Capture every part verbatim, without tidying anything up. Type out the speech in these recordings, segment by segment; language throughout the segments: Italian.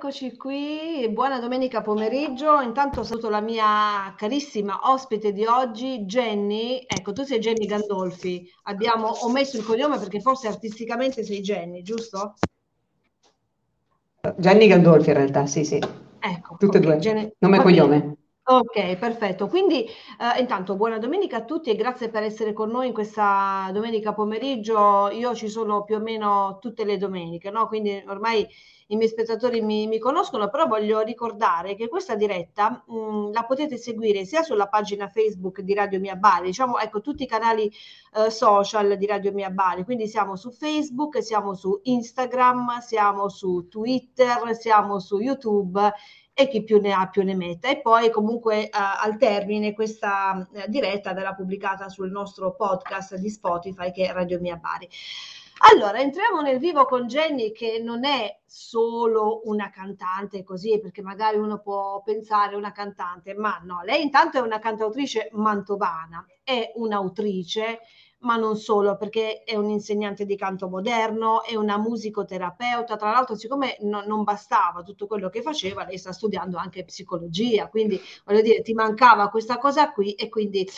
eccoci qui, buona domenica pomeriggio. Intanto saluto la mia carissima ospite di oggi, Jenny. Ecco, tu sei Jenny Gandolfi, abbiamo omesso il cognome perché forse artisticamente sei Jenny, giusto? Jenny Gandolfi in realtà, sì sì, ecco, tutte e okay, due, Jenny... nome e cognome. Ok, perfetto. Quindi eh, intanto buona domenica a tutti e grazie per essere con noi in questa domenica pomeriggio. Io ci sono più o meno tutte le domeniche, no? Quindi ormai i miei spettatori mi, mi conoscono, però voglio ricordare che questa diretta mh, la potete seguire sia sulla pagina Facebook di Radio Mia Bari, diciamo, ecco, tutti i canali eh, social di Radio Mia Bari, quindi siamo su Facebook, siamo su Instagram, siamo su Twitter, siamo su YouTube e chi più ne ha più ne metta. E poi comunque eh, al termine questa eh, diretta verrà pubblicata sul nostro podcast di Spotify che è Radio Mia Bari. Allora, entriamo nel vivo con Jenny, che non è solo una cantante così, perché magari uno può pensare una cantante, ma no, lei intanto è una cantautrice mantovana, è un'autrice, ma non solo, perché è un'insegnante di canto moderno, è una musicoterapeuta. Tra l'altro, siccome no, non bastava tutto quello che faceva, lei sta studiando anche psicologia, quindi voglio dire, ti mancava questa cosa qui. E quindi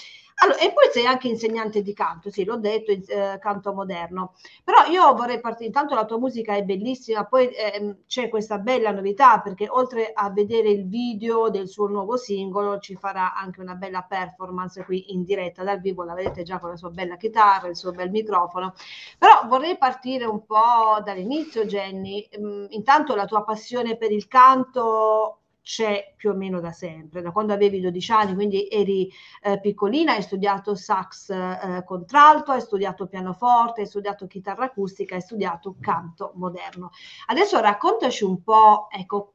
allora, e poi sei anche insegnante di canto, sì, l'ho detto, eh, canto moderno. Però io vorrei partire, intanto la tua musica è bellissima, poi eh, c'è questa bella novità, perché oltre a vedere il video del suo nuovo singolo, ci farà anche una bella performance qui in diretta dal vivo, la vedete già con la sua bella chitarra, il suo bel microfono. Però vorrei partire un po' dall'inizio, Jenny. Mh, intanto la tua passione per il canto c'è più o meno da sempre, da quando avevi dodici anni, quindi eri eh, piccolina, hai studiato sax eh, contralto, hai studiato pianoforte, hai studiato chitarra acustica, hai studiato canto moderno. Adesso raccontaci un po', ecco,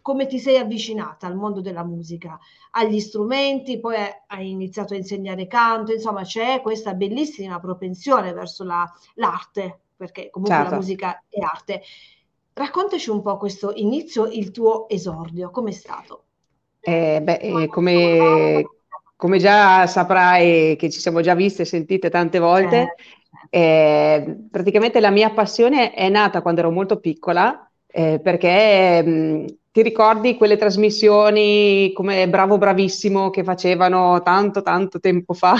come ti sei avvicinata al mondo della musica, agli strumenti, poi hai iniziato a insegnare canto, insomma c'è questa bellissima propensione verso la, l'arte, perché comunque certo, la musica è arte. Raccontaci un po' questo inizio, il tuo esordio, com'è stato? Eh, beh, eh, come, come già saprai, che ci siamo già viste e sentite tante volte, eh, praticamente la mia passione è nata quando ero molto piccola, eh, perché mh, ti ricordi quelle trasmissioni come Bravo Bravissimo che facevano tanto tanto tempo fa?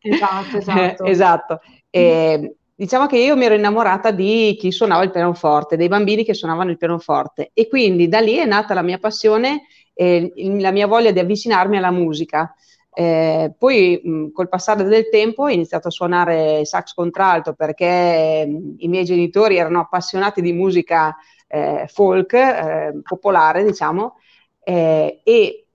Esatto, esatto. eh, esatto. Eh, Diciamo che io mi ero innamorata di chi suonava il pianoforte, dei bambini che suonavano il pianoforte, e quindi da lì è nata la mia passione e la mia voglia di avvicinarmi alla musica. Eh, poi mh, col passare del tempo ho iniziato a suonare sax contralto perché mh, i miei genitori erano appassionati di musica eh, folk, eh, popolare diciamo, eh, e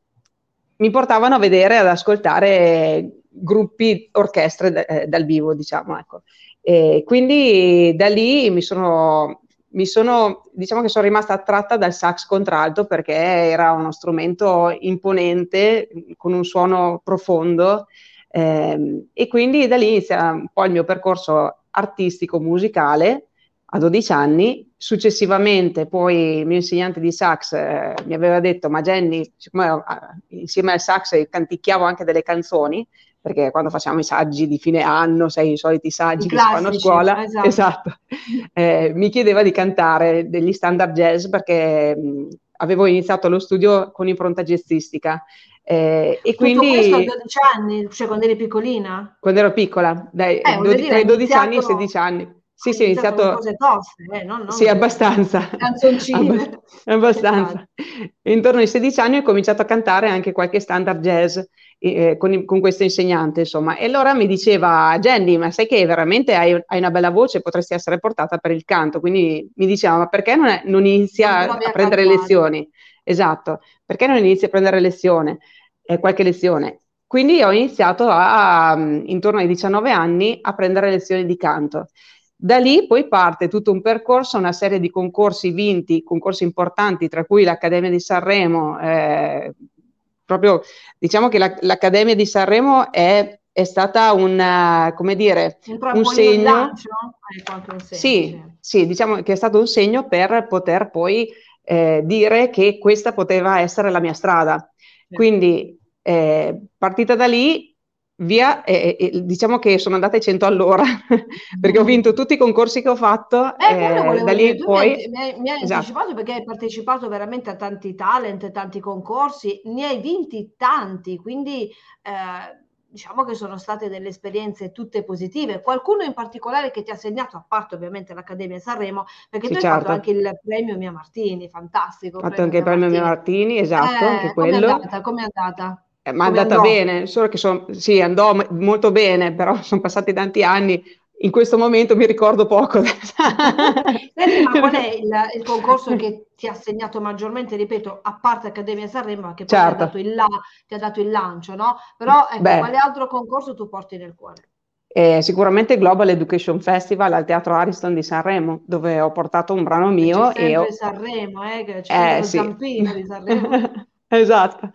mi portavano a vedere, ad ascoltare gruppi, orchestre eh, dal vivo diciamo, ecco. E quindi da lì mi sono, mi sono, diciamo che sono rimasta attratta dal sax contralto perché era uno strumento imponente, con un suono profondo, eh, e quindi da lì inizia un po' il mio percorso artistico-musicale a dodici anni. Successivamente poi il mio insegnante di sax eh, mi aveva detto: ma Jenny, siccome insieme al sax canticchiavo anche delle canzoni, perché quando facciamo i saggi di fine anno, sai, i soliti saggi che si fanno a scuola, esatto, esatto. Eh, mi chiedeva di cantare degli standard jazz perché mh, avevo iniziato lo studio con impronta jazzistica. Eh, e tutto quindi, questo a dodici anni, cioè quando eri piccolina? Quando ero piccola, dai, eh, dodici, dire, tra i dodici anni e i sedici anni. Sì, sì, ho iniziato... iniziato cose toste, eh, non, non sì, abbastanza. Canzoncine. Abbastanza. Intorno ai sedici anni ho cominciato a cantare anche qualche standard jazz eh, con, con questo insegnante, insomma. E allora mi diceva: Jenny, ma sai che veramente hai, hai una bella voce, potresti essere portata per il canto. Quindi mi diceva: ma perché non, è, non inizia non a prendere cantato. lezioni? Esatto, perché non inizi a prendere lezione, eh, qualche lezione? Quindi ho iniziato a, a, intorno ai diciannove anni a prendere lezioni di canto. Da lì poi parte tutto un percorso, una serie di concorsi vinti, concorsi importanti, tra cui l'Accademia di Sanremo. Eh, proprio diciamo che la, l'Accademia di Sanremo è, è stata una, come dire, un, un segno. Un sì, sì, diciamo che è stato un segno per poter poi eh, dire che questa poteva essere la mia strada. Quindi eh, partita da lì. via, e, e diciamo che sono andata ai cento all'ora perché ho vinto tutti i concorsi che ho fatto, eh, eh, da lì poi mi hai, mi hai esatto. anticipato, perché hai partecipato veramente a tanti talent, tanti concorsi, ne hai vinti tanti, quindi eh, diciamo che sono state delle esperienze tutte positive. Qualcuno in particolare che ti ha segnato, a parte ovviamente l'Accademia Sanremo, perché sì, tu hai certo. fatto anche il premio Mia Martini, fantastico. Ho fatto anche il premio Mia Martini, esatto, eh, anche quello. Com'è andata? Com'è andata? Eh, ma è andata bene, solo che sono, sì, andò molto bene, però sono passati tanti anni, in questo momento mi ricordo poco. Senti, ma qual è il, il concorso che ti ha segnato maggiormente, ripeto, a parte Accademia Sanremo, che poi certo. ti, ha dato il la, ti ha dato il lancio, no? Però ecco, beh, quale altro concorso tu porti nel cuore? Eh, sicuramente il Global Education Festival al Teatro Ariston di Sanremo, dove ho portato un brano mio. C'è sempre e ho... Sanremo, eh, che c'è eh, sì. Zampino di Sanremo. Esatto,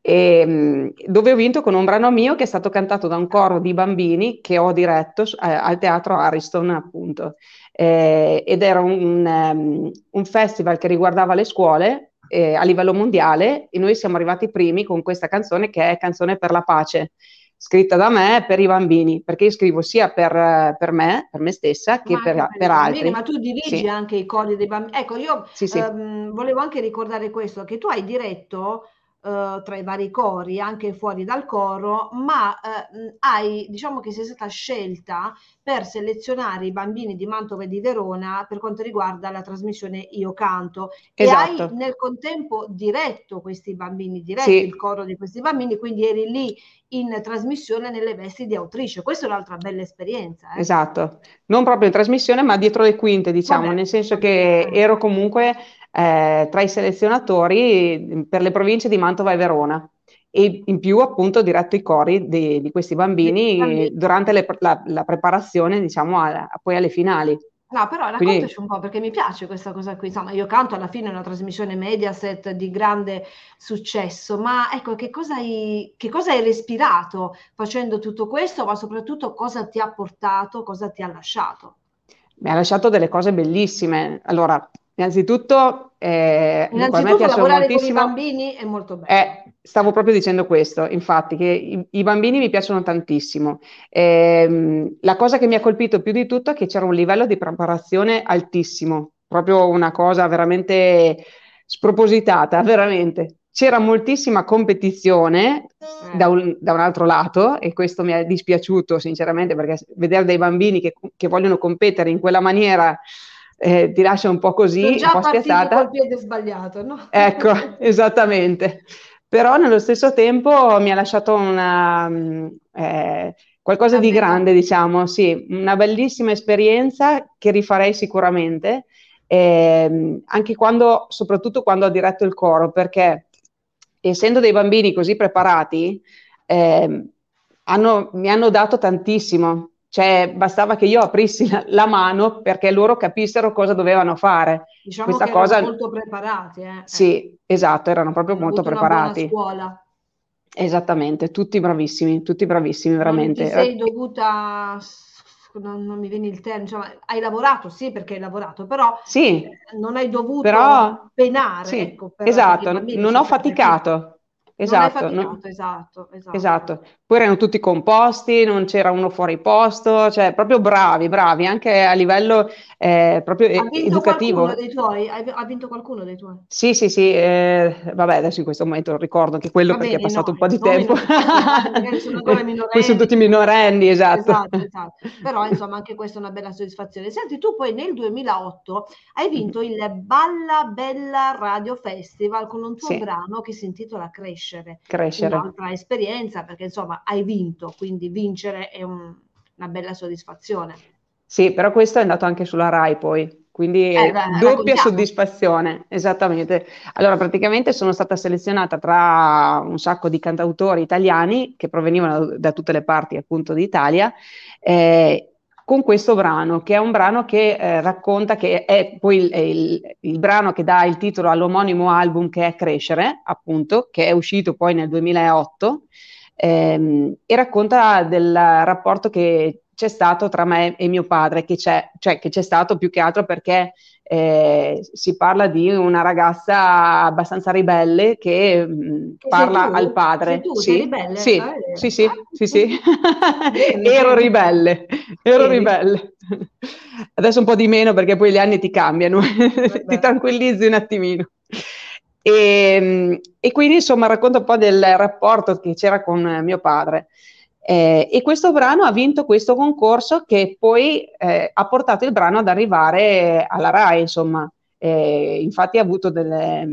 e, dove ho vinto con un brano mio che è stato cantato da un coro di bambini che ho diretto eh, al Teatro Ariston, appunto, eh, ed era un, um, un festival che riguardava le scuole eh, a livello mondiale, e noi siamo arrivati primi con questa canzone che è Canzone per la pace, scritta da me per i bambini, perché io scrivo sia per, per me, per me stessa, che per, per, per altri. Bambini, ma tu dirigi sì. anche i cori dei bambini. Ecco, io sì, sì. Ehm, volevo anche ricordare questo, che tu hai diretto eh, tra i vari cori, anche fuori dal coro, ma eh, hai, diciamo che sei stata scelta per selezionare i bambini di Mantova e di Verona per quanto riguarda la trasmissione Io Canto. Esatto. E hai nel contempo diretto questi bambini, diretto sì. il coro di questi bambini, quindi eri lì in trasmissione nelle vesti di autrice. Questa è un'altra bella esperienza. Eh? Esatto, non proprio in trasmissione ma dietro le quinte, diciamo, vabbè, nel senso che ero comunque eh, tra i selezionatori per le province di Mantova e Verona, e in più appunto ho diretto i cori di, di questi bambini, di bambini. durante le, la, la preparazione, diciamo, a, a, poi alle finali. No, però raccontaci quindi un po', perché mi piace questa cosa qui. Insomma, Io Canto alla fine è una trasmissione Mediaset di grande successo, ma ecco, che cosa hai, che cosa hai respirato facendo tutto questo, ma soprattutto cosa ti ha portato, cosa ti ha lasciato? Mi ha lasciato delle cose bellissime. Allora, innanzitutto, eh, innanzitutto a me piace lavorare moltissimo con i bambini è molto bello. Eh, stavo proprio dicendo questo, infatti, che i, i bambini mi piacciono tantissimo. Eh, la cosa che mi ha colpito più di tutto è che c'era un livello di preparazione altissimo, proprio una cosa veramente spropositata, veramente. C'era moltissima competizione eh. da, un, da un altro lato, e questo mi è dispiaciuto sinceramente, perché vedere dei bambini che, che vogliono competere in quella maniera Eh, ti lascia un po' così, sono già un po' spiazzata. Col piede sbagliato, no? Ecco, esattamente. Però nello stesso tempo mi ha lasciato una, eh, qualcosa davvero di grande, diciamo, sì, una bellissima esperienza che rifarei sicuramente, eh, anche quando, soprattutto quando ho diretto il coro, perché essendo dei bambini così preparati, eh, hanno, mi hanno dato tantissimo. Cioè, bastava che io aprissi la, la mano perché loro capissero cosa dovevano fare. Diciamo questa che cosa... erano molto preparati. Eh. Sì, esatto, erano proprio hanno molto preparati. Una buona scuola. Esattamente, tutti bravissimi, tutti bravissimi, veramente. Non ti sei dovuta... Non, non mi viene il termine, insomma, hai lavorato, sì, perché hai lavorato, però sì, non hai dovuto però... penare. Sì, ecco, però, esatto, non ho faticato. Esatto, non è faticato, no? esatto, esatto. esatto. Poi erano tutti composti, non c'era uno fuori posto, cioè proprio bravi, bravi, anche a livello eh, proprio ha vinto educativo. Qualcuno dei tuoi? Ha vinto qualcuno dei tuoi? Sì, sì, sì, eh, vabbè, adesso in questo momento non ricordo anche quello, va perché bene, è passato no, un po' di tempo. Sono poi sono tutti minorenni, esatto. esatto, esatto. Però insomma anche questa è una bella soddisfazione. Senti, tu poi nel duemilaotto hai vinto il Balla Bella Radio Festival con un tuo sì. brano che si intitola Crescere. Crescere. Un'altra esperienza, perché insomma hai vinto, quindi vincere è un, una bella soddisfazione. Sì, però questo è andato anche sulla Rai poi, quindi eh, doppia soddisfazione, esattamente. Allora, praticamente sono stata selezionata tra un sacco di cantautori italiani che provenivano da tutte le parti appunto d'Italia, eh, con questo brano, che è un brano che eh, racconta, che è poi il, il, il brano che dà il titolo all'omonimo album, che è Crescere, appunto, che è uscito poi nel duemilaotto, ehm, e racconta del rapporto che c'è stato tra me e mio padre, che c'è, cioè che c'è stato più che altro perché eh, si parla di una ragazza abbastanza ribelle che, mh, che parla tu, al padre. Tu, sì, sei ribelle, sì, sì, sì, sì, sì. ero ribelle, ero sì. ribelle. Adesso un po' di meno perché poi gli anni ti cambiano, ti tranquillizzi un attimino. E, e quindi insomma racconto un po' del rapporto che c'era con mio padre, eh, e questo brano ha vinto questo concorso che poi eh, ha portato il brano ad arrivare alla RAI, insomma, eh, infatti ha avuto delle,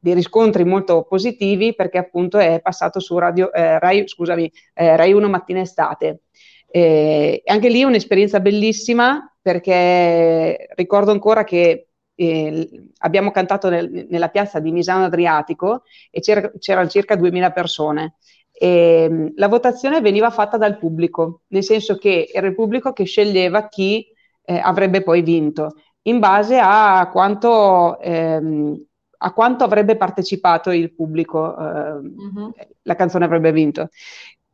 dei riscontri molto positivi perché appunto è passato su radio, eh, RAI, scusami, eh, Rai uno Mattina Estate, eh, anche lì un'esperienza bellissima perché ricordo ancora che Eh, abbiamo cantato nel, nella piazza di Misano Adriatico e c'era, c'erano circa duemila persone e la votazione veniva fatta dal pubblico, nel senso che era il pubblico che sceglieva chi eh, avrebbe poi vinto in base a quanto, ehm, a quanto avrebbe partecipato il pubblico, eh, mm-hmm. la canzone avrebbe vinto.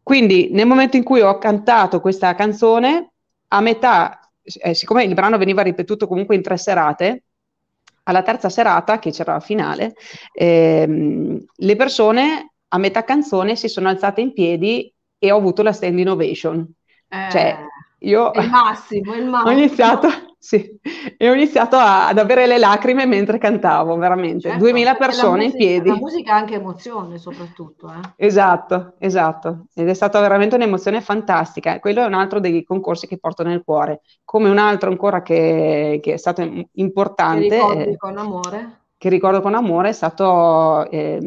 Quindi nel momento in cui ho cantato questa canzone, a metà, eh, siccome il brano veniva ripetuto comunque in tre serate, alla terza serata, che c'era la finale, ehm, le persone a metà canzone si sono alzate in piedi e ho avuto la standing ovation. Eh, cioè, io è il massimo, è il massimo. Ho iniziato, sì, e ho iniziato a, ad avere le lacrime mentre cantavo, veramente. Certo, duemila persone musica, in piedi. La musica ha anche emozione, soprattutto. Eh. Esatto, esatto. Ed è stata veramente un'emozione fantastica. Quello è un altro dei concorsi che porto nel cuore. Come un altro ancora che, che è stato importante. Che ricordo eh, con amore. Che ricordo con amore è stato eh,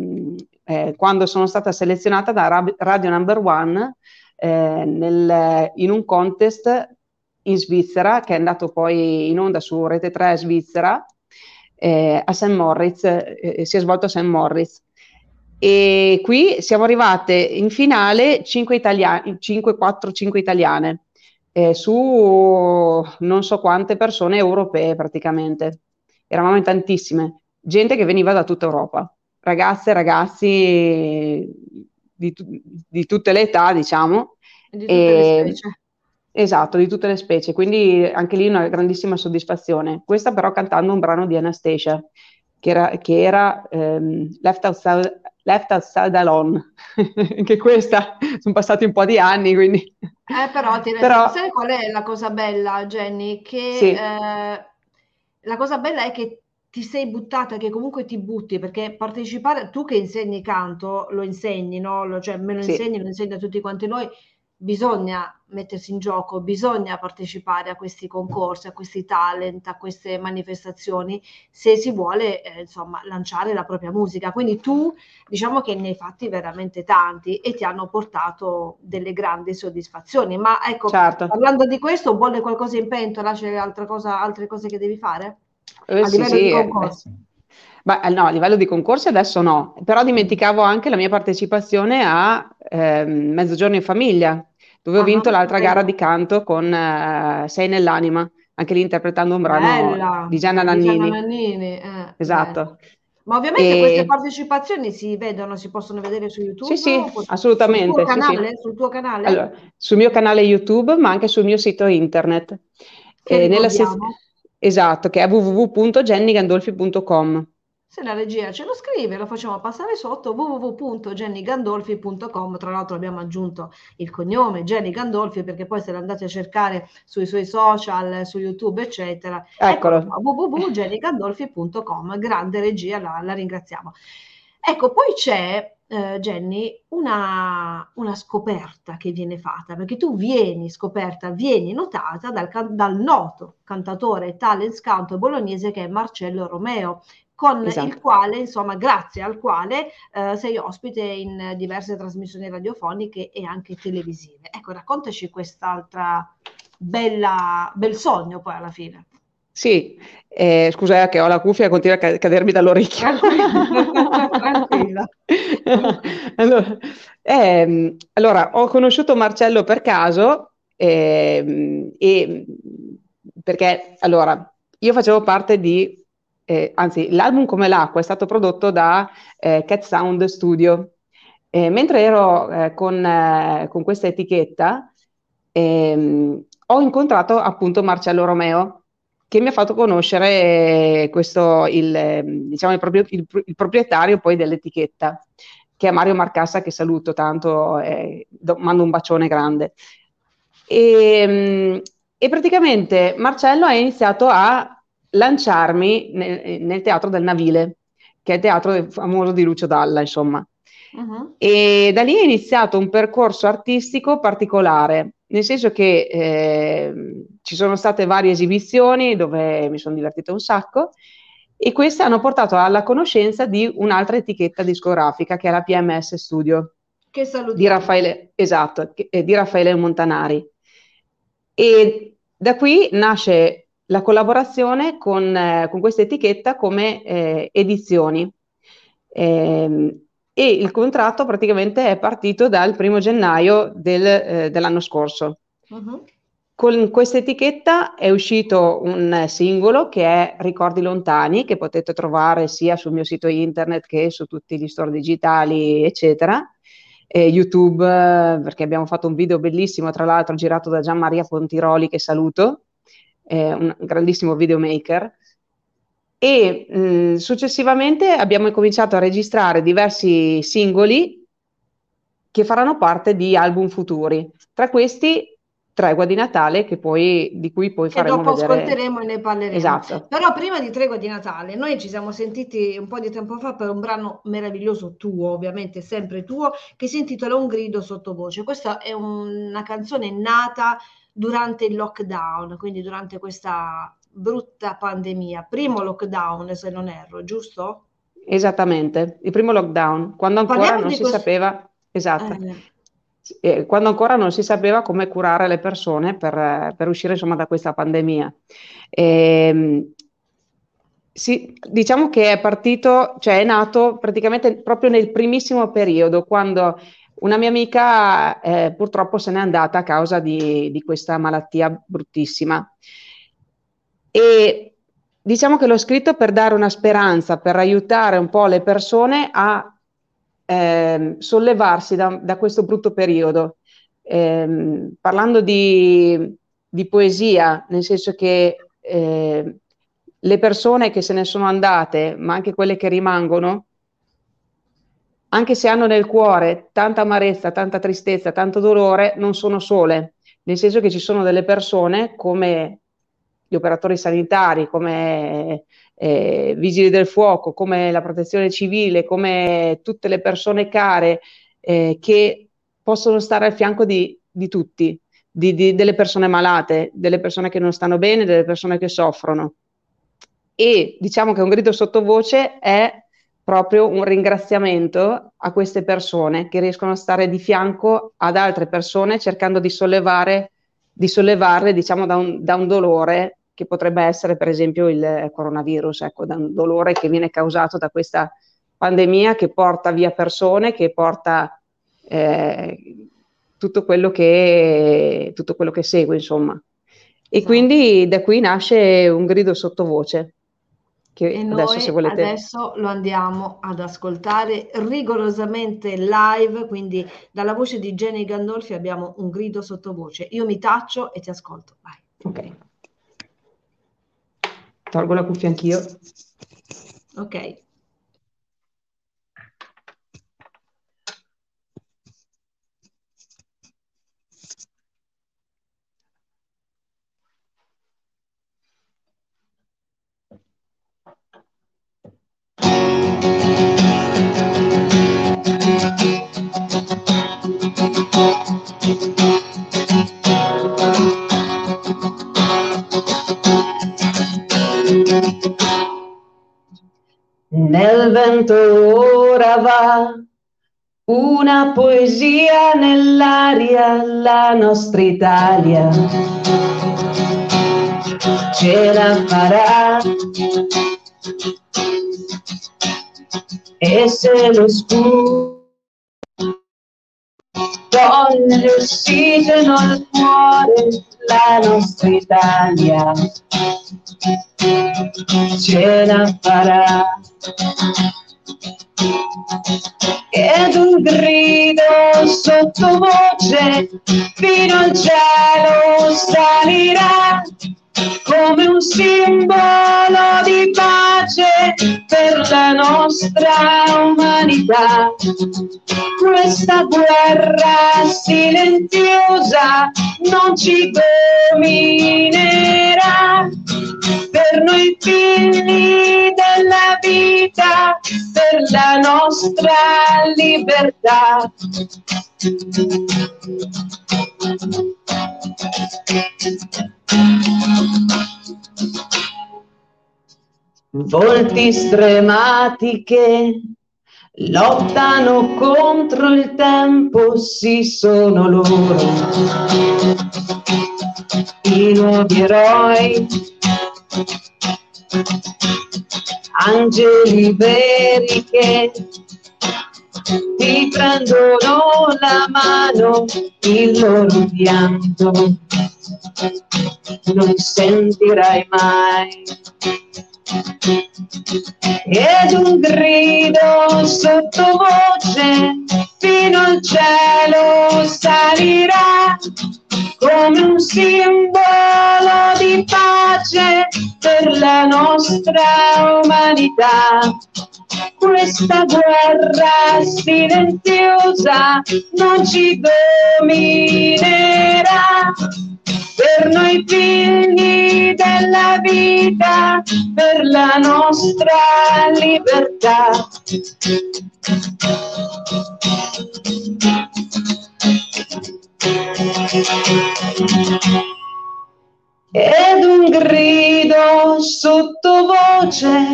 eh, quando sono stata selezionata da Radio Number One eh, nel, in un contest in Svizzera, che è andato poi in onda su Rete tre Svizzera, eh, a Saint Moritz, eh, si è svolto a Saint Moritz. E qui siamo arrivate in finale cinque, italiani, cinque quattro, cinque italiane, eh, su non so quante persone europee praticamente. Eravamo in tantissime, gente che veniva da tutta Europa, ragazze, ragazzi di, di tutte le età, diciamo. Di tutte e, le specie. Esatto, di tutte le specie, quindi anche lì una grandissima soddisfazione. Questa però cantando un brano di Anastasia, che era, che era ehm, Left Outside, Left Outside Alone, che questa, sono passati un po' di anni, quindi... Eh, però, ti però... sai qual è la cosa bella, Jenny? Che sì. eh, la cosa bella è che ti sei buttata, che comunque ti butti, perché partecipare, tu che insegni canto, lo insegni, no? Lo, cioè me lo sì. insegni, lo insegni a tutti quanti noi, bisogna mettersi in gioco, bisogna partecipare a questi concorsi, a questi talent, a queste manifestazioni, se si vuole eh, insomma lanciare la propria musica. Quindi tu diciamo che ne hai fatti veramente tanti e ti hanno portato delle grandi soddisfazioni. Ma ecco, certo. parlando di questo, bolle qualcosa in pentola? C'è altra cosa, altre cose che devi fare? Eh, a sì, livello sì, di concorsi? Eh, Ma, no, a livello di concorsi adesso no, però dimenticavo anche la mia partecipazione a eh, Mezzogiorno in Famiglia, dove ah, ho vinto l'altra bella. gara di canto con eh, Sei nell'anima, anche lì interpretando un brano bella. di Gianna Nannini. Di Gianna Nannini. Eh, esatto. Bello. Ma ovviamente e... queste partecipazioni si vedono, si possono vedere su YouTube? Sì, sì, assolutamente. Sul tuo canale? Sì, sì. Sul tuo canale? Allora, sul mio canale YouTube, ma anche sul mio sito internet. Eh, nella sez... Esatto, che è w w w punto jenny gandolfi punto com. Se la regia ce lo scrive, lo facciamo passare sotto, w w w punto jenny gandolfi punto com. Tra l'altro abbiamo aggiunto il cognome Jenny Gandolfi, perché poi se l'andate a cercare sui suoi social, su YouTube, eccetera, eccolo, ecco, w w w punto jenny gandolfi punto com. Grande regia, la, la ringraziamo. Ecco, poi c'è eh, Jenny una, una scoperta che viene fatta, perché tu vieni scoperta, vieni notata dal, dal noto cantatore e talent scout bolognese che è Marcello Romeo, con esatto. il quale, insomma, grazie al quale eh, sei ospite in diverse trasmissioni radiofoniche e anche televisive. Ecco, raccontaci quest'altra bella, bel sogno poi alla fine. Sì, eh, scusa che ho la cuffia e continua a cadermi dall'orecchio. Tranquilla. allora, eh, allora, ho conosciuto Marcello per caso eh, e perché, allora, io facevo parte di Eh, anzi, l'album Come l'acqua è stato prodotto da eh, Cat Sound Studio. Eh, mentre ero eh, con, eh, con questa etichetta, E ho incontrato appunto Marcello Romeo, che mi ha fatto conoscere questo, il, diciamo, il, proprio, il, il proprietario poi dell'etichetta, che è Mario Marcassa, che saluto tanto, eh, do, mando un bacione grande. E, e praticamente Marcello ha iniziato a lanciarmi nel, nel teatro del Navile, che è il teatro famoso di Lucio Dalla, insomma. Uh-huh. E da lì è iniziato un percorso artistico particolare, nel senso che eh, ci sono state varie esibizioni dove mi sono divertita un sacco, e queste hanno portato alla conoscenza di un'altra etichetta discografica, che è la P M S Studio, che salutiamo, di Raffaele, esatto, che, eh, di Raffaele Montanari. E da qui nasce la collaborazione con, eh, con questa etichetta come eh, edizioni. Eh, e il contratto praticamente è partito dal primo gennaio del, eh, dell'anno scorso. Uh-huh. Con questa etichetta è uscito un singolo che è Ricordi Lontani, che potete trovare sia sul mio sito internet che su tutti gli store digitali, eccetera, e YouTube, perché abbiamo fatto un video bellissimo, tra l'altro girato da Gian Maria Pontiroli, che saluto, è un grandissimo videomaker. E mh, successivamente abbiamo cominciato a registrare diversi singoli che faranno parte di album futuri. Tra questi, Tregua di Natale, che poi, di cui poi che faremo vedere. Che dopo ascolteremo e ne parleremo. Esatto. Però prima di Tregua di Natale, noi ci siamo sentiti un po' di tempo fa per un brano meraviglioso tuo, ovviamente sempre tuo, che si intitola Un Grido Sottovoce. Questa è una canzone nata durante il lockdown, quindi durante questa brutta pandemia, primo lockdown se non erro, giusto? Esattamente, il primo lockdown, quando ancora Parliamo non si cos- sapeva, esatto, eh. Eh, quando ancora non si sapeva come curare le persone per, per uscire insomma da questa pandemia. Eh, sì, diciamo che è partito, cioè è nato praticamente proprio nel primissimo periodo, quando una mia amica eh, purtroppo se n'è andata a causa di, di questa malattia bruttissima. E diciamo che l'ho scritto per dare una speranza, per aiutare un po' le persone a eh, sollevarsi da, da questo brutto periodo, eh, parlando di, di poesia, nel senso che eh, le persone che se ne sono andate, ma anche quelle che rimangono, anche se hanno nel cuore tanta amarezza, tanta tristezza, tanto dolore, non sono sole, nel senso che ci sono delle persone come gli operatori sanitari, come eh, vigili del fuoco, come la protezione civile, come tutte le persone care eh, che possono stare al fianco di, di tutti, di, di, delle persone malate, delle persone che non stanno bene, delle persone che soffrono. E diciamo che Un Grido Sottovoce è proprio un ringraziamento a queste persone che riescono a stare di fianco ad altre persone, cercando di sollevare di sollevarle, diciamo, da un, da un dolore che potrebbe essere, per esempio, il coronavirus, ecco, da un dolore che viene causato da questa pandemia che porta via persone, che porta eh, tutto quello che tutto quello che segue, insomma. E esatto. Quindi da qui nasce Un Grido Sottovoce, che e adesso, noi se volete... adesso lo andiamo ad ascoltare rigorosamente live, quindi dalla voce di Jenny Gandolfi abbiamo Un Grido Sottovoce. Io mi taccio e ti ascolto. Vai. Ok. Tolgo la cuffia anch'io. Ok. Nel vento ora va una poesia nell'aria, la nostra Italia ce la farà. E se lo sputo toglie ossigeno al cuore, la nostra Italia ce la farà. ed un grido sottovoce fino al cielo salirà come un simbolo di pace per la nostra umanità. Questa guerra silenziosa non ci dominerà, per noi figli della vita, per la nostra libertà. Volti stremati che lottano contro il tempo, sì, sono loro i nuovi eroi, angeli veri che ti prendono la mano, il loro pianto non sentirai mai. Ed un grido sottovoce fino al cielo salirà come un simbolo di pace per la nostra umanità. Questa guerra silenziosa non ci dominerà, per noi figli della vita, per la nostra libertà. Ed un grido sottovoce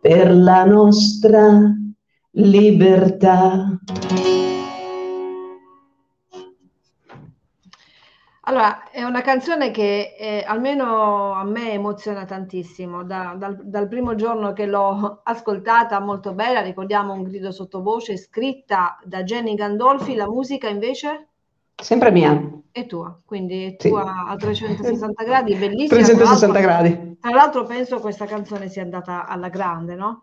per la nostra libertà. Allora, è una canzone che eh, almeno a me emoziona tantissimo, da, dal, dal primo giorno che l'ho ascoltata, molto bella. Ricordiamo Un grido sottovoce, scritta da Jenny Gandolfi, la musica invece? Sempre mia. E tua, quindi tua sì. A trecentosessanta gradi, bellissima. trecentosessanta gradi. Tra l'altro penso questa canzone sia andata alla grande, no?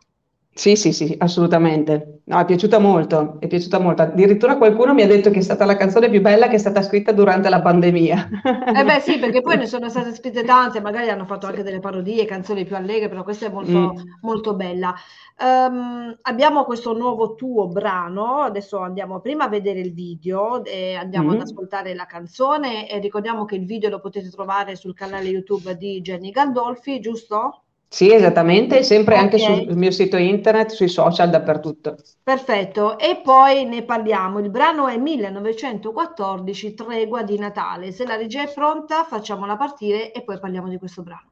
Sì, sì, sì, assolutamente. No, è piaciuta molto, è piaciuta molto. Addirittura qualcuno mi ha detto che è stata la canzone più bella che è stata scritta durante la pandemia. Eh beh sì, perché poi ne sono state scritte tante, magari hanno fatto anche delle parodie, canzoni più allegre, però questa è molto, mm. molto bella. Um, abbiamo questo nuovo tuo brano, adesso andiamo prima a vedere il video, e andiamo mm. ad ascoltare la canzone, e ricordiamo che il video lo potete trovare sul canale YouTube di Jenny Gandolfi, giusto? Sì, esattamente, sempre okay. Anche sul mio sito internet, sui social, dappertutto. Perfetto, e poi ne parliamo. Il brano è millenovecentoquattordici, Tregua di Natale. Se la regia è pronta, facciamola partire e poi parliamo di questo brano.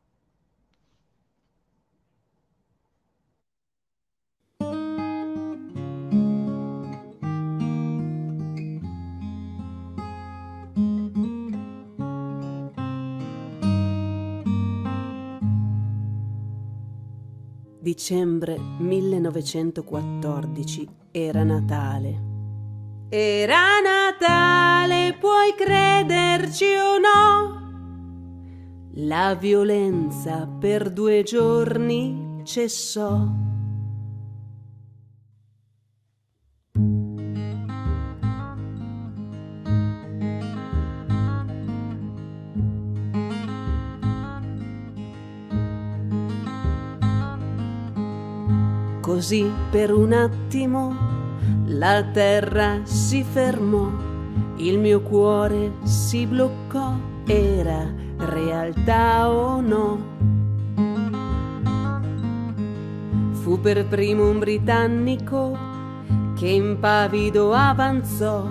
Dicembre millenovecentoquattordici, era Natale. Era Natale, puoi crederci o no? La violenza per due giorni cessò. Così per un attimo la terra si fermò, il mio cuore si bloccò, era realtà o no? Fu per primo un britannico che impavido avanzò,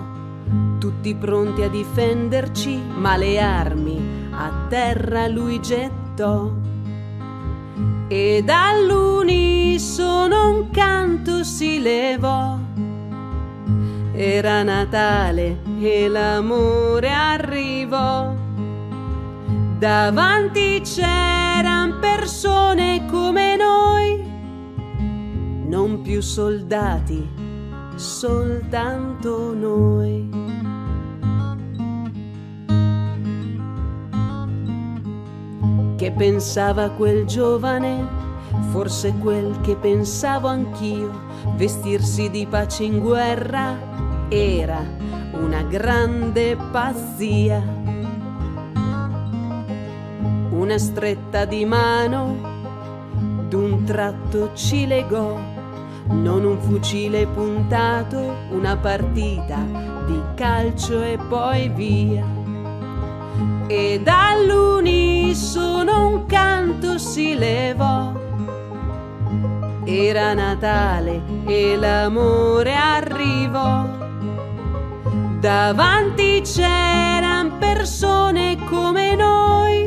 tutti pronti a difenderci, ma le armi a terra lui gettò. E dall'unisono un canto si levò. Era Natale e l'amore arrivò. Davanti c'eran persone come noi, non più soldati, soltanto noi. Che pensava quel giovane forse quel che pensavo anch'io, vestirsi di pace in guerra era una grande pazzia. Una stretta di mano d'un tratto ci legò, non un fucile puntato, una partita di calcio e poi via. E dall'unisono un canto si levò, era Natale e l'amore arrivò. Davanti c'eran persone come noi,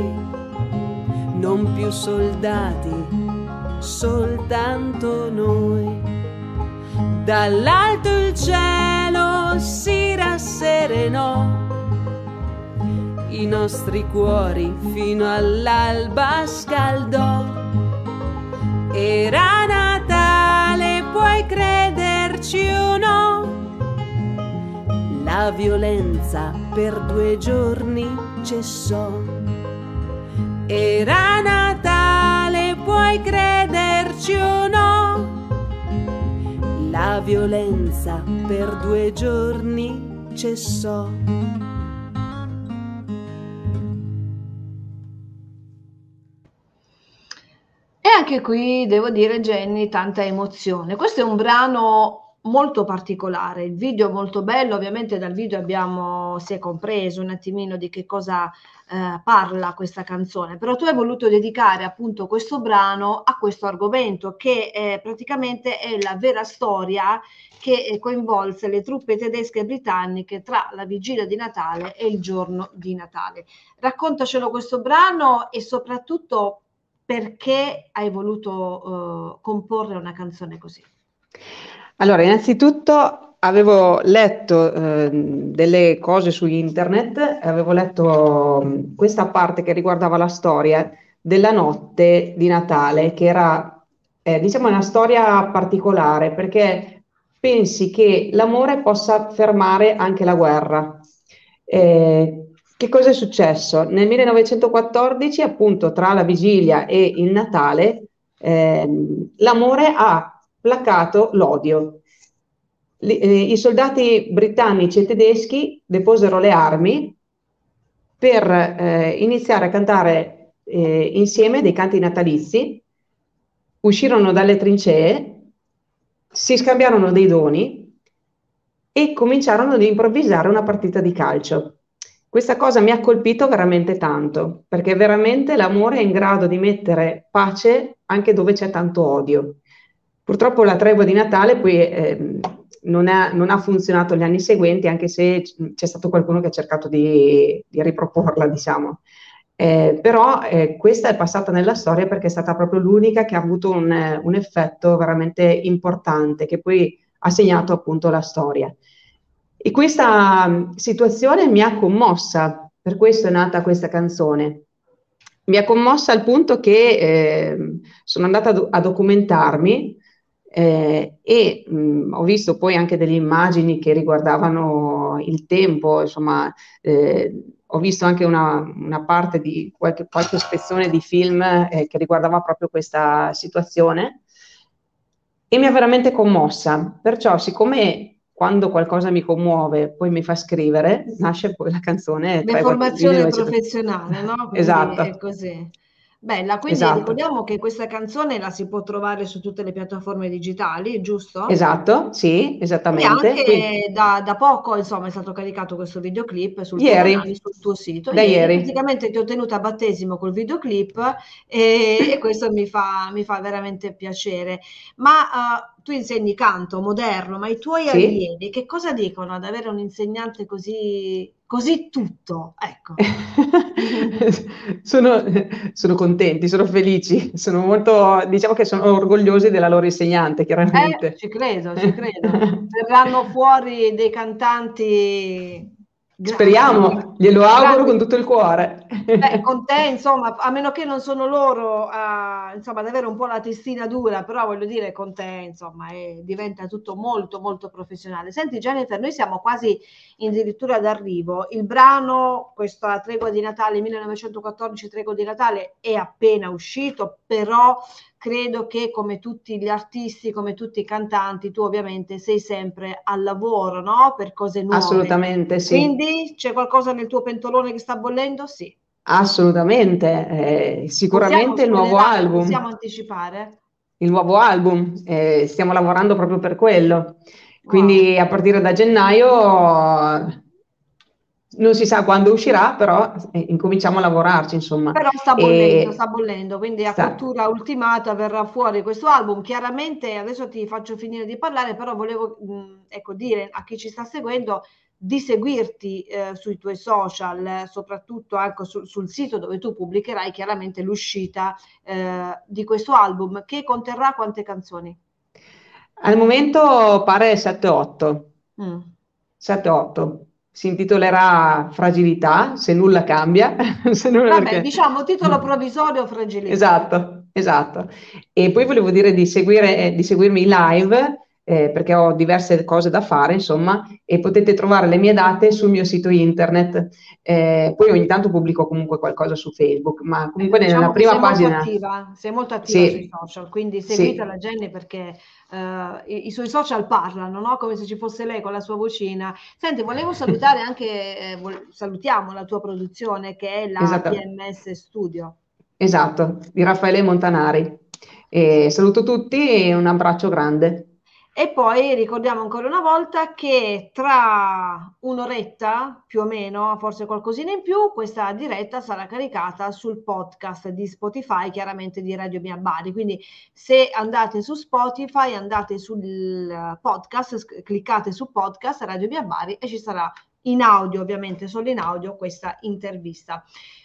non più soldati, soltanto noi. Dall'alto il cielo si rasserenò, i nostri cuori fino all'alba scaldò. Era Natale, puoi crederci o no? La violenza per due giorni cessò. Era Natale, puoi crederci o no? La violenza per due giorni cessò. Anche qui devo dire, Jenny, tanta emozione. Questo è un brano molto particolare, il video è molto bello, ovviamente dal video abbiamo, si è compreso un attimino di che cosa eh, parla questa canzone, però tu hai voluto dedicare appunto questo brano a questo argomento che eh, praticamente è la vera storia che coinvolse le truppe tedesche e britanniche tra la vigilia di Natale e il giorno di Natale. Raccontacelo questo brano e soprattutto perché hai voluto uh, comporre una canzone così? Allora, innanzitutto avevo letto eh, delle cose su internet, avevo letto questa parte che riguardava la storia della notte di Natale, che era, eh, diciamo, una storia particolare, perché pensi che l'amore possa fermare anche la guerra. Eh, Che cosa è successo? Nel millenovecentoquattordici, appunto, tra la vigilia e il Natale, ehm, l'amore ha placato l'odio. L- eh, I soldati britannici e tedeschi deposero le armi per eh, iniziare a cantare eh, insieme dei canti natalizi, uscirono dalle trincee, si scambiarono dei doni e cominciarono ad improvvisare una partita di calcio. Questa cosa mi ha colpito veramente tanto, perché veramente l'amore è in grado di mettere pace anche dove c'è tanto odio. Purtroppo la tregua di Natale poi eh, non, è, non ha funzionato gli anni seguenti, anche se c'è stato qualcuno che ha cercato di, di riproporla, diciamo. Eh, però eh, questa è passata nella storia perché è stata proprio l'unica che ha avuto un, un effetto veramente importante, che poi ha segnato appunto la storia. E questa situazione mi ha commossa, per questo è nata questa canzone. Mi ha commossa al punto che eh, sono andata a, do- a documentarmi eh, e mh, ho visto poi anche delle immagini che riguardavano il tempo, insomma, eh, ho visto anche una, una parte di qualche, qualche spezzone di film eh, che riguardava proprio questa situazione e mi ha veramente commossa. Perciò, siccome quando qualcosa mi commuove, poi mi fa scrivere, nasce poi la canzone. La formazione professionale, no? Quindi esatto. È così. Bella, quindi esatto. Ricordiamo che questa canzone la si può trovare su tutte le piattaforme digitali, giusto? Esatto, sì, esattamente. E anche quindi, da, da poco, insomma, è stato caricato questo videoclip sul, ieri. Tuo, canale, sul tuo sito. Da ieri. Praticamente ti ho tenuta a battesimo col videoclip e, e questo mi fa, mi fa veramente piacere. Ma... Uh, tu insegni canto moderno, ma i tuoi sì. allievi che cosa dicono ad avere un insegnante così, così tutto? Ecco. sono, sono contenti, sono felici, sono molto, diciamo che sono orgogliosi della loro insegnante, chiaramente. Eh, ci credo, ci credo. Verranno fuori dei cantanti... Speriamo, glielo auguro con tutto il cuore. Beh, con te, insomma, a meno che non sono loro uh, insomma, ad avere un po' la testina dura, però voglio dire, con te, insomma, eh, diventa tutto molto, molto professionale. Senti, Jennifer, noi siamo quasi addirittura d'arrivo. Il brano, questa Tregua di Natale, millenovecentoquattordici, Tregua di Natale, è appena uscito, però credo che come tutti gli artisti, come tutti i cantanti, tu ovviamente sei sempre al lavoro, no? Per cose nuove. Assolutamente, sì. Quindi c'è qualcosa nel tuo pentolone che sta bollendo? Sì. Assolutamente, eh, sicuramente il nuovo album. Possiamo anticipare? Il nuovo album, eh, stiamo lavorando proprio per quello. Quindi wow. A partire da gennaio... Non si sa quando uscirà, però eh, incominciamo a lavorarci, insomma. Però sta bollendo, e... sta bollendo, quindi a cottura ultimata verrà fuori questo album. Chiaramente, adesso ti faccio finire di parlare, però volevo mh, ecco, dire a chi ci sta seguendo di seguirti eh, sui tuoi social, soprattutto anche sul, sul sito dove tu pubblicherai chiaramente l'uscita eh, di questo album, che conterrà quante canzoni? Al momento pare sette otto. Mm. sette otto. Si intitolerà Fragilità, se nulla cambia. Se nulla Vabbè, perché... diciamo titolo provvisorio Fragilità. Esatto, esatto. E poi volevo dire di, seguire, di seguirmi live, eh, perché ho diverse cose da fare, insomma, e potete trovare le mie date sul mio sito internet. Eh, poi ogni tanto pubblico comunque qualcosa su Facebook, ma comunque eh, diciamo nella prima sei pagina... Molto attiva, sei molto attiva sì. sui social, quindi seguite la sì. Jenny perché... Uh, i, i suoi social parlano, no? Come se ci fosse lei con la sua vocina. Senti, volevo salutare anche, eh, vol- salutiamo la tua produzione che è la esatto. P M S Studio. Esatto, di Raffaele Montanari. E saluto tutti e un abbraccio grande. E poi ricordiamo ancora una volta che tra un'oretta, più o meno, forse qualcosina in più, questa diretta sarà caricata sul podcast di Spotify, chiaramente di Radio Mia Bari. Quindi se andate su Spotify, andate sul podcast, cliccate su podcast Radio Mia Bari e ci sarà in audio, ovviamente solo in audio, questa intervista.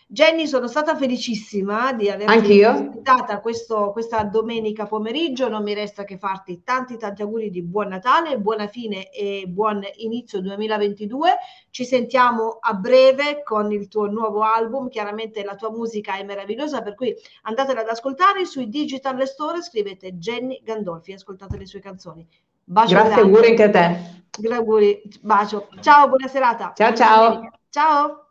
Jenny, sono stata felicissima di averti ospitata questa domenica pomeriggio, non mi resta che farti tanti tanti auguri di buon Natale, buona fine e buon inizio duemilaventidue, ci sentiamo a breve con il tuo nuovo album, chiaramente la tua musica è meravigliosa, per cui andatela ad ascoltare sui digital store, scrivete Jenny Gandolfi, ascoltate le sue canzoni. Bacio Grazie, grande. Auguri anche a te. Grazie, auguri, bacio. Ciao, buona serata. Ciao, buona ciao. Domenica. Ciao.